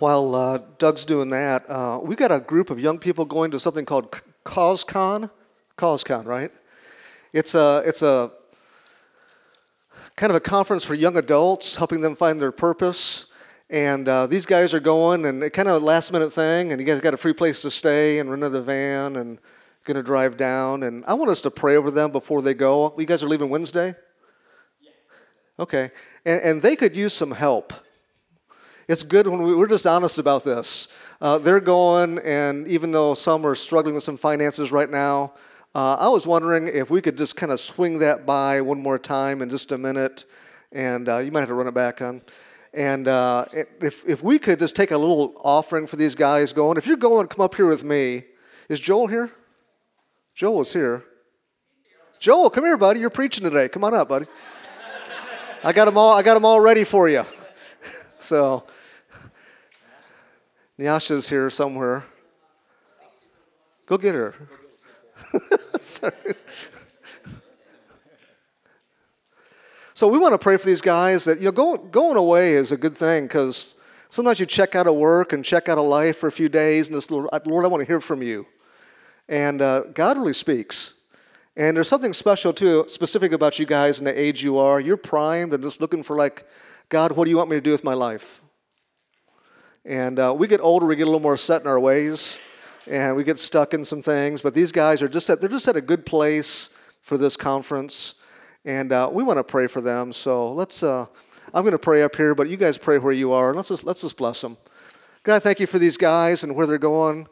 While Doug's doing that, we got a group of young people going to something called CauseCon. CauseCon, right? It's a kind of a conference for young adults, helping them find their purpose. And these guys are going, and it kind of a last-minute thing, and you guys got a free place to stay and rent a van and going to drive down. And I want us to pray over them before they go. You guys are leaving Wednesday? Yeah. Okay. And they could use some help. It's good when we're just honest about this. They're going, and even though some are struggling with some finances right now, I was wondering if we could just kind of swing that by one more time in just a minute. And you might have to run it back on. And if we could just take a little offering for these guys going. If you're going, come up here with me. Is Joel here? Joel is here. Joel, come here, buddy. You're preaching today. Come on up, buddy. I got them all ready for you. So, Nyasha's here somewhere. Go get her. Sorry. So we want to pray for these guys that, you know, going away is a good thing, because sometimes you check out of work and check out of life for a few days, and this, Lord, I want to hear from you. And God really speaks. And there's something special, too, specific about you guys and the age you are. You're primed and just looking for, like, God, what do you want me to do with my life? And we get older, we get a little more set in our ways, and we get stuck in some things. But these guys are just at a good place for this conference. And we want to pray for them, so let's. I'm going to pray up here, but you guys pray where you are, and let's just bless them. God, thank you for these guys and where they're going,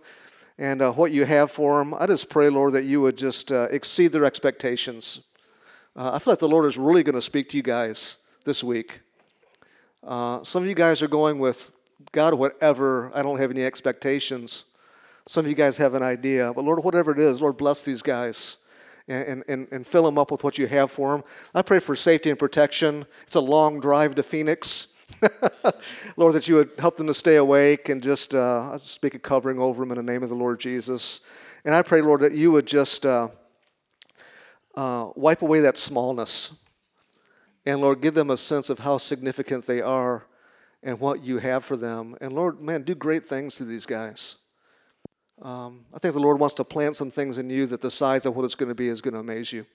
and what you have for them. I just pray, Lord, that you would just exceed their expectations. I feel like the Lord is really going to speak to you guys this week. Some of you guys are going with, God, whatever. I don't have any expectations. Some of you guys have an idea, but Lord, whatever it is, Lord, bless these guys. And fill them up with what you have for them. I pray for safety and protection. It's a long drive to Phoenix. Lord, that you would help them to stay awake and just I'll speak a covering over them in the name of the Lord Jesus. And I pray, Lord, that you would just wipe away that smallness. And, Lord, give them a sense of how significant they are and what you have for them. And, Lord, man, do great things to these guys. I think the Lord wants to plant some things in you that the size of what it's going to be is going to amaze you.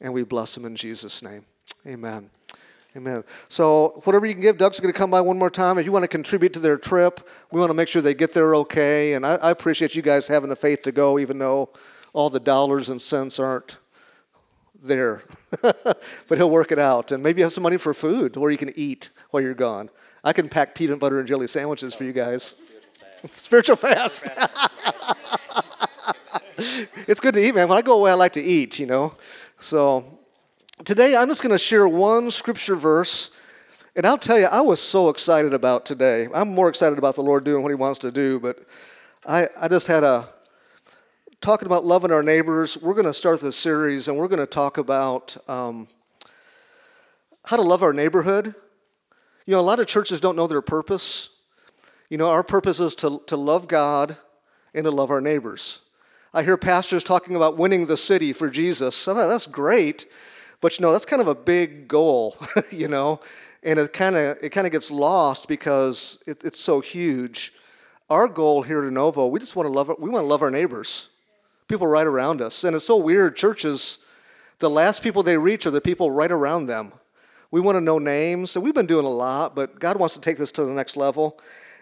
And we bless them in Jesus' name. Amen. Amen. So whatever you can give, Doug's going to come by one more time. If you want to contribute to their trip, we want to make sure they get there okay. And I appreciate you guys having the faith to go, even though all the dollars and cents aren't there. But he'll work it out. And maybe you have some money for food where you can eat while you're gone. I can pack peanut butter and jelly sandwiches for you guys. Spiritual fast. It's good to eat, man. When I go away, I like to eat, you know. So today I'm just going to share one scripture verse. And I'll tell you, I was so excited about today. I'm more excited about the Lord doing what he wants to do. But I just had talking about loving our neighbors. We're going to start this series, and we're going to talk about how to love our neighborhood. You know, a lot of churches don't know their purpose. You know, our purpose is to love God and to love our neighbors. I hear pastors talking about winning the city for Jesus. Oh, that's great, but you know, that's kind of a big goal, you know, and it kind of gets lost because it's so huge. Our goal here at Novo, we just want to love our neighbors, people right around us, and it's so weird. Churches, the last people they reach are the people right around them. We want to know names, and we've been doing a lot, but God wants to take this to the next level.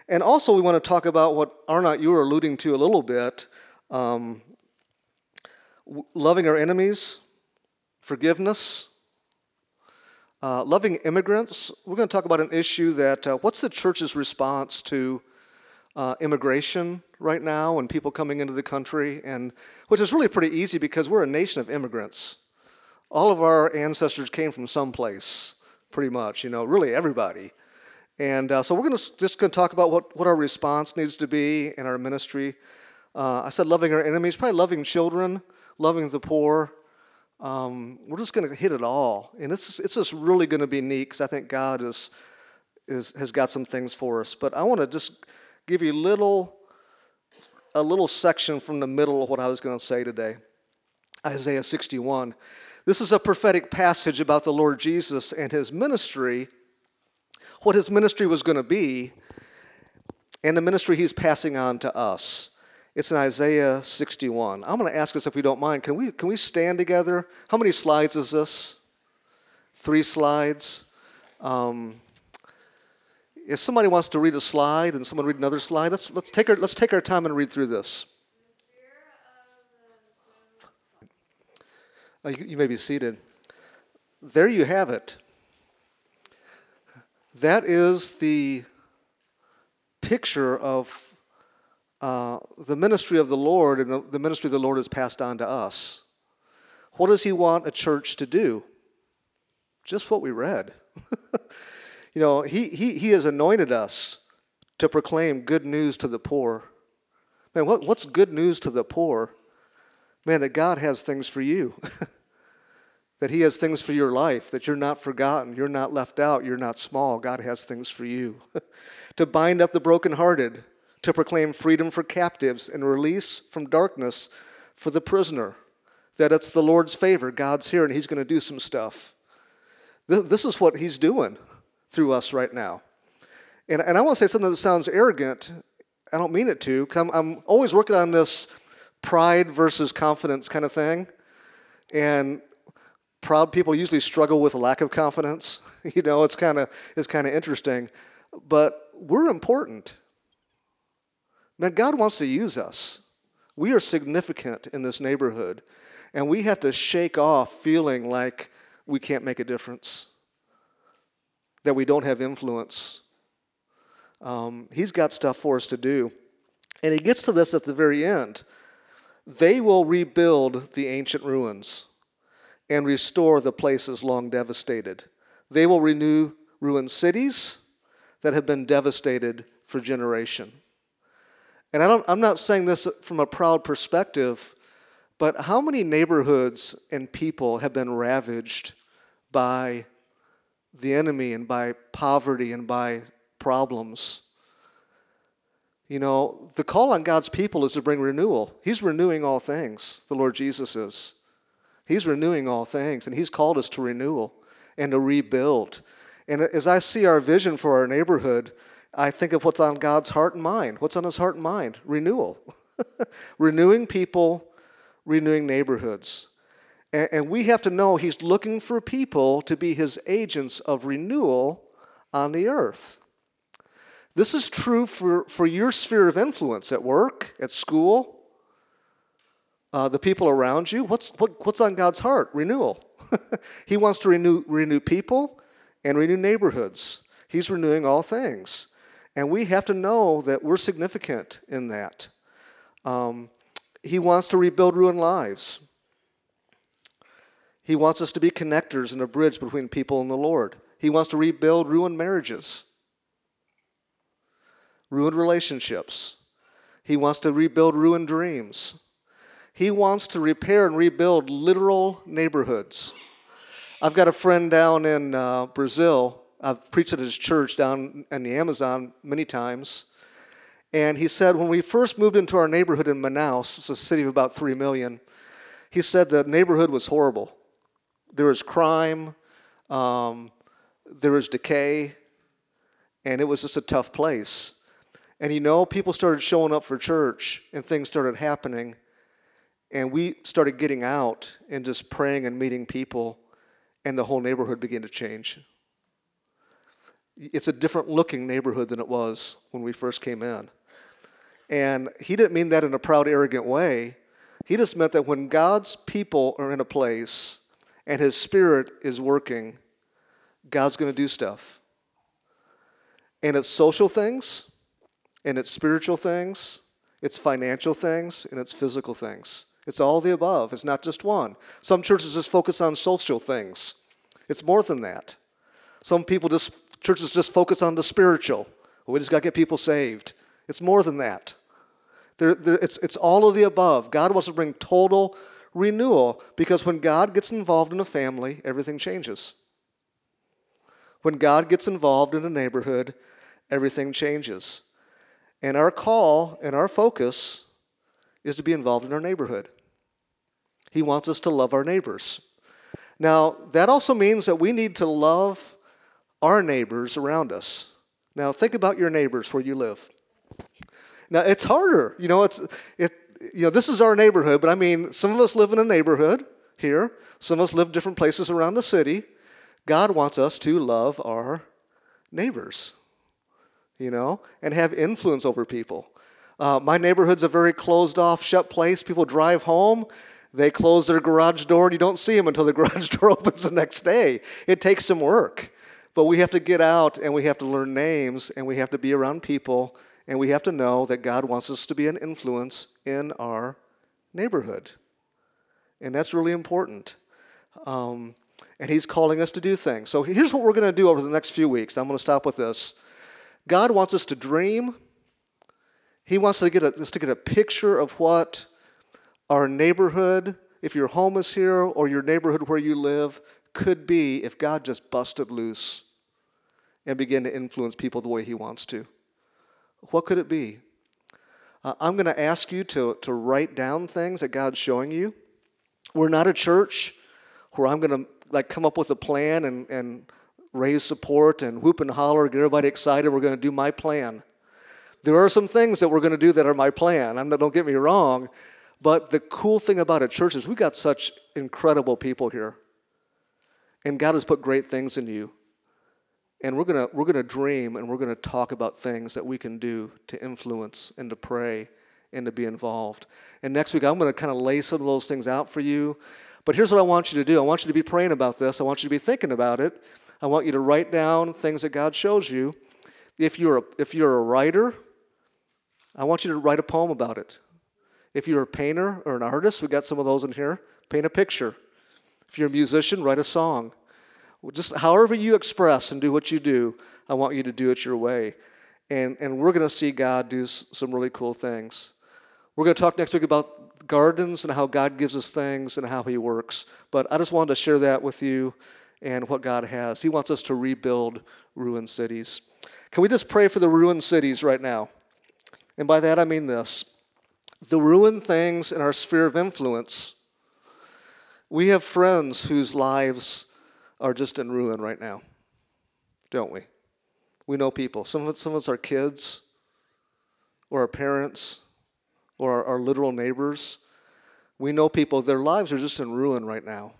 And also, we want to talk about what Arnott, you were alluding to a little bit, loving our enemies, forgiveness, loving immigrants. We're going to talk about an issue that, what's the church's response to immigration right now and people coming into the country, and which is really pretty easy because we're a nation of immigrants. All of our ancestors came from someplace, pretty much, you know, really everybody. And so we're just going to talk about what our response needs to be in our ministry. I said loving our enemies, probably loving children, loving the poor. We're just going to hit it all. And it's just really going to be neat because I think God has got some things for us. But I want to just give you a little section from the middle of what I was going to say today. Isaiah 61. This is a prophetic passage about the Lord Jesus and his ministry. What his ministry was going to be, and the ministry he's passing on to us. It's in Isaiah 61. I'm going to ask us, if we don't mind, can we stand together? How many slides is this? 3 slides. If somebody wants to read a slide and someone read another slide, let's take our time and read through this. You may be seated. There you have it. That is the picture of the ministry of the Lord, and the ministry of the Lord is passed on to us. What does he want a church to do? Just what we read. You know, he has anointed us to proclaim good news to the poor. Man, what's good news to the poor? Man, that God has things for you. That he has things for your life, that you're not forgotten, you're not left out, you're not small. God has things for you. To bind up the brokenhearted, to proclaim freedom for captives and release from darkness for the prisoner. That it's the Lord's favor. God's here and he's going to do some stuff. This is what he's doing through us right now. And I want to say something that sounds arrogant. I don't mean it to, because I'm always working on this pride versus confidence kind of thing. And proud people usually struggle with a lack of confidence. You know, it's kind of interesting. But we're important. Man, God wants to use us. We are significant in this neighborhood. And we have to shake off feeling like we can't make a difference, that we don't have influence. He's got stuff for us to do. And he gets to this at the very end. They will rebuild the ancient ruins and restore the places long devastated. They will renew ruined cities that have been devastated for generation. And I'm not saying this from a proud perspective, but how many neighborhoods and people have been ravaged by the enemy and by poverty and by problems? You know, the call on God's people is to bring renewal. He's renewing all things, the Lord Jesus is. He's renewing all things, and he's called us to renewal and to rebuild. And as I see our vision for our neighborhood, I think of what's on God's heart and mind. What's on his heart and mind? Renewal. Renewing people, renewing neighborhoods. And we have to know he's looking for people to be his agents of renewal on the earth. This is true for your sphere of influence at work, at school, the people around you. What's on God's heart? Renewal. He wants to renew people and renew neighborhoods. He's renewing all things. And we have to know that we're significant in that. He wants to rebuild ruined lives. He wants us to be connectors and a bridge between people and the Lord. He wants to rebuild ruined marriages, ruined relationships. He wants to rebuild ruined dreams. He wants to repair and rebuild literal neighborhoods. I've got a friend down in Brazil. I've preached at his church down in the Amazon many times. And he said, when we first moved into our neighborhood in Manaus, it's a city of about 3 million, he said the neighborhood was horrible. There was crime, there was decay, and it was just a tough place. And you know, people started showing up for church, and things started happening, and we started getting out and just praying and meeting people, and the whole neighborhood began to change. It's a different looking neighborhood than it was when we first came in. And he didn't mean that in a proud, arrogant way. He just meant that when God's people are in a place and his spirit is working, God's going to do stuff. And it's social things, and it's spiritual things, it's financial things, and it's physical things. It's all the above. It's not just one. Some churches just focus on social things. It's more than that. Churches just focus on the spiritual. We just got to get people saved. It's more than that. It's all of the above. God wants to bring total renewal, because when God gets involved in a family, everything changes. When God gets involved in a neighborhood, everything changes. And our call and our focus is to be involved in our neighborhood. He wants us to love our neighbors. Now, that also means that we need to love our neighbors around us. Now, think about your neighbors where you live. Now it's harder, you know. This is our neighborhood, but I mean, some of us live in a neighborhood here. Some of us live different places around the city. God wants us to love our neighbors, you know, and have influence over people. My neighborhood's a very closed-off, shut place. People drive home, they close their garage door, and you don't see them until the garage door opens the next day. It takes some work. But we have to get out, and we have to learn names, and we have to be around people, and we have to know that God wants us to be an influence in our neighborhood. And that's really important. And he's calling us to do things. So here's what we're going to do over the next few weeks. I'm going to stop with this. God wants us to dream. He wants to get a picture of what our neighborhood, if your home is here or your neighborhood where you live, could be if God just busted loose and began to influence people the way he wants to. What could it be? I'm going to ask you to write down things that God's showing you. We're not a church where I'm going to come up with a plan and raise support and whoop and holler, get everybody excited. We're going to do my plan. There are some things that we're going to do that are my plan. Don't get me wrong, but the cool thing about a church is we've got such incredible people here, and God has put great things in you. And we're gonna dream, and we're gonna talk about things that we can do to influence and to pray and to be involved. And next week I'm gonna kind of lay some of those things out for you. But here's what I want you to do. I want you to be praying about this. I want you to be thinking about it. I want you to write down things that God shows you. If you're a writer, I want you to write a poem about it. If you're a painter or an artist, we got some of those in here. Paint a picture. If you're a musician, write a song. Just however you express and do what you do, I want you to do it your way. And we're going to see God do some really cool things. We're going to talk next week about gardens and how God gives us things and how he works. But I just wanted to share that with you and what God has. He wants us to rebuild ruined cities. Can we just pray for the ruined cities right now? And by that I mean this. The ruined things in our sphere of influence. We have friends whose lives are just in ruin right now, don't we? We know people. Some of us are kids or our parents or our literal neighbors. We know people, their lives are just in ruin right now.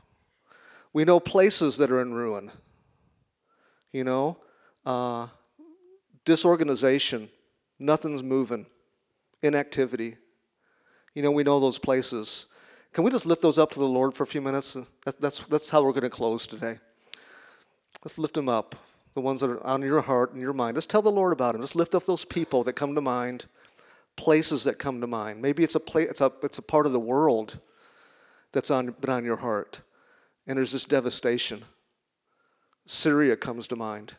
We know places that are in ruin, you know, disorganization, nothing's moving, inactivity. You know, we know those places. Can we just lift those up to the Lord for a few minutes? That's how we're going to close today. Let's lift them up, the ones that are on your heart and your mind. Just tell the Lord about them. Just lift up those people that come to mind, places that come to mind. Maybe it's a part of the world that's been on your heart, and there's this devastation. Syria comes to mind.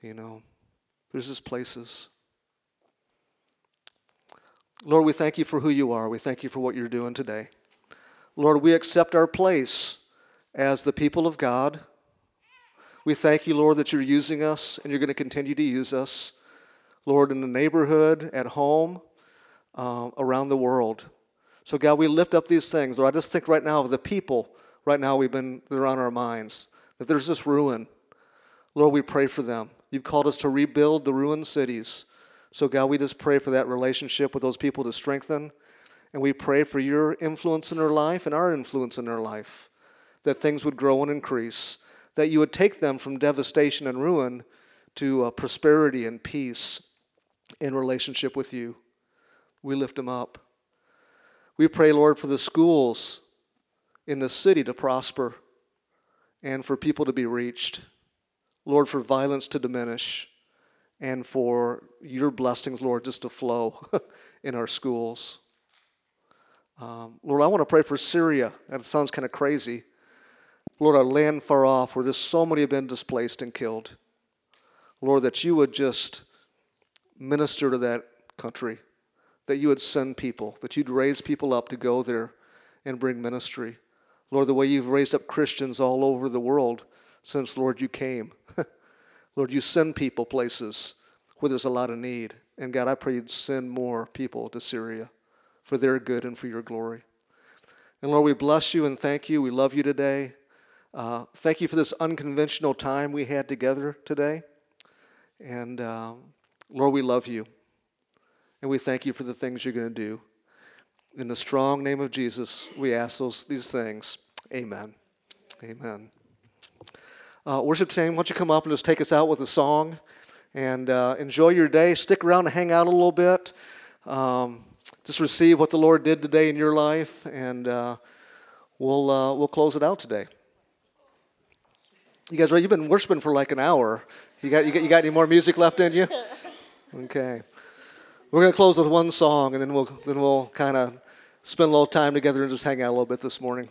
You know, there's these places. Lord, we thank you for who you are. We thank you for what you're doing today. Lord, we accept our place as the people of God. We thank you, Lord, that you're using us and you're going to continue to use us, Lord, in the neighborhood, at home, around the world. So, God, we lift up these things. Lord, I just think right now of the people right now they're on our minds, that there's this ruin. Lord, we pray for them. You've called us to rebuild the ruined cities. So, God, we just pray for that relationship with those people to strengthen, and we pray for your influence in their life and our influence in their life, that things would grow and increase, that you would take them from devastation and ruin to prosperity and peace in relationship with you. We lift them up. We pray, Lord, for the schools in the city to prosper and for people to be reached, Lord, for violence to diminish, and for your blessings, Lord, just to flow in our schools. Lord, I want to pray for Syria. That sounds kind of crazy. Lord, our land far off where there's so many have been displaced and killed. Lord, that you would just minister to that country, that you would send people, that you'd raise people up to go there and bring ministry. Lord, the way you've raised up Christians all over the world since, Lord, you came. Lord, you send people places where there's a lot of need. And God, I pray you'd send more people to Syria for their good and for your glory. And Lord, we bless you and thank you. We love you today. Thank you for this unconventional time we had together today. And Lord, we love you. And we thank you for the things you're going to do. In the strong name of Jesus, we ask these things. Amen. Amen. Worship team, why don't you come up and just take us out with a song. And enjoy your day. Stick around and hang out a little bit. Just receive what the Lord did today in your life. And we'll close it out today. You guys ready? You've been worshiping for like an hour. You got any more music left in you? Okay. We're going to close with one song, and then we'll kind of spend a little time together and just hang out a little bit this morning.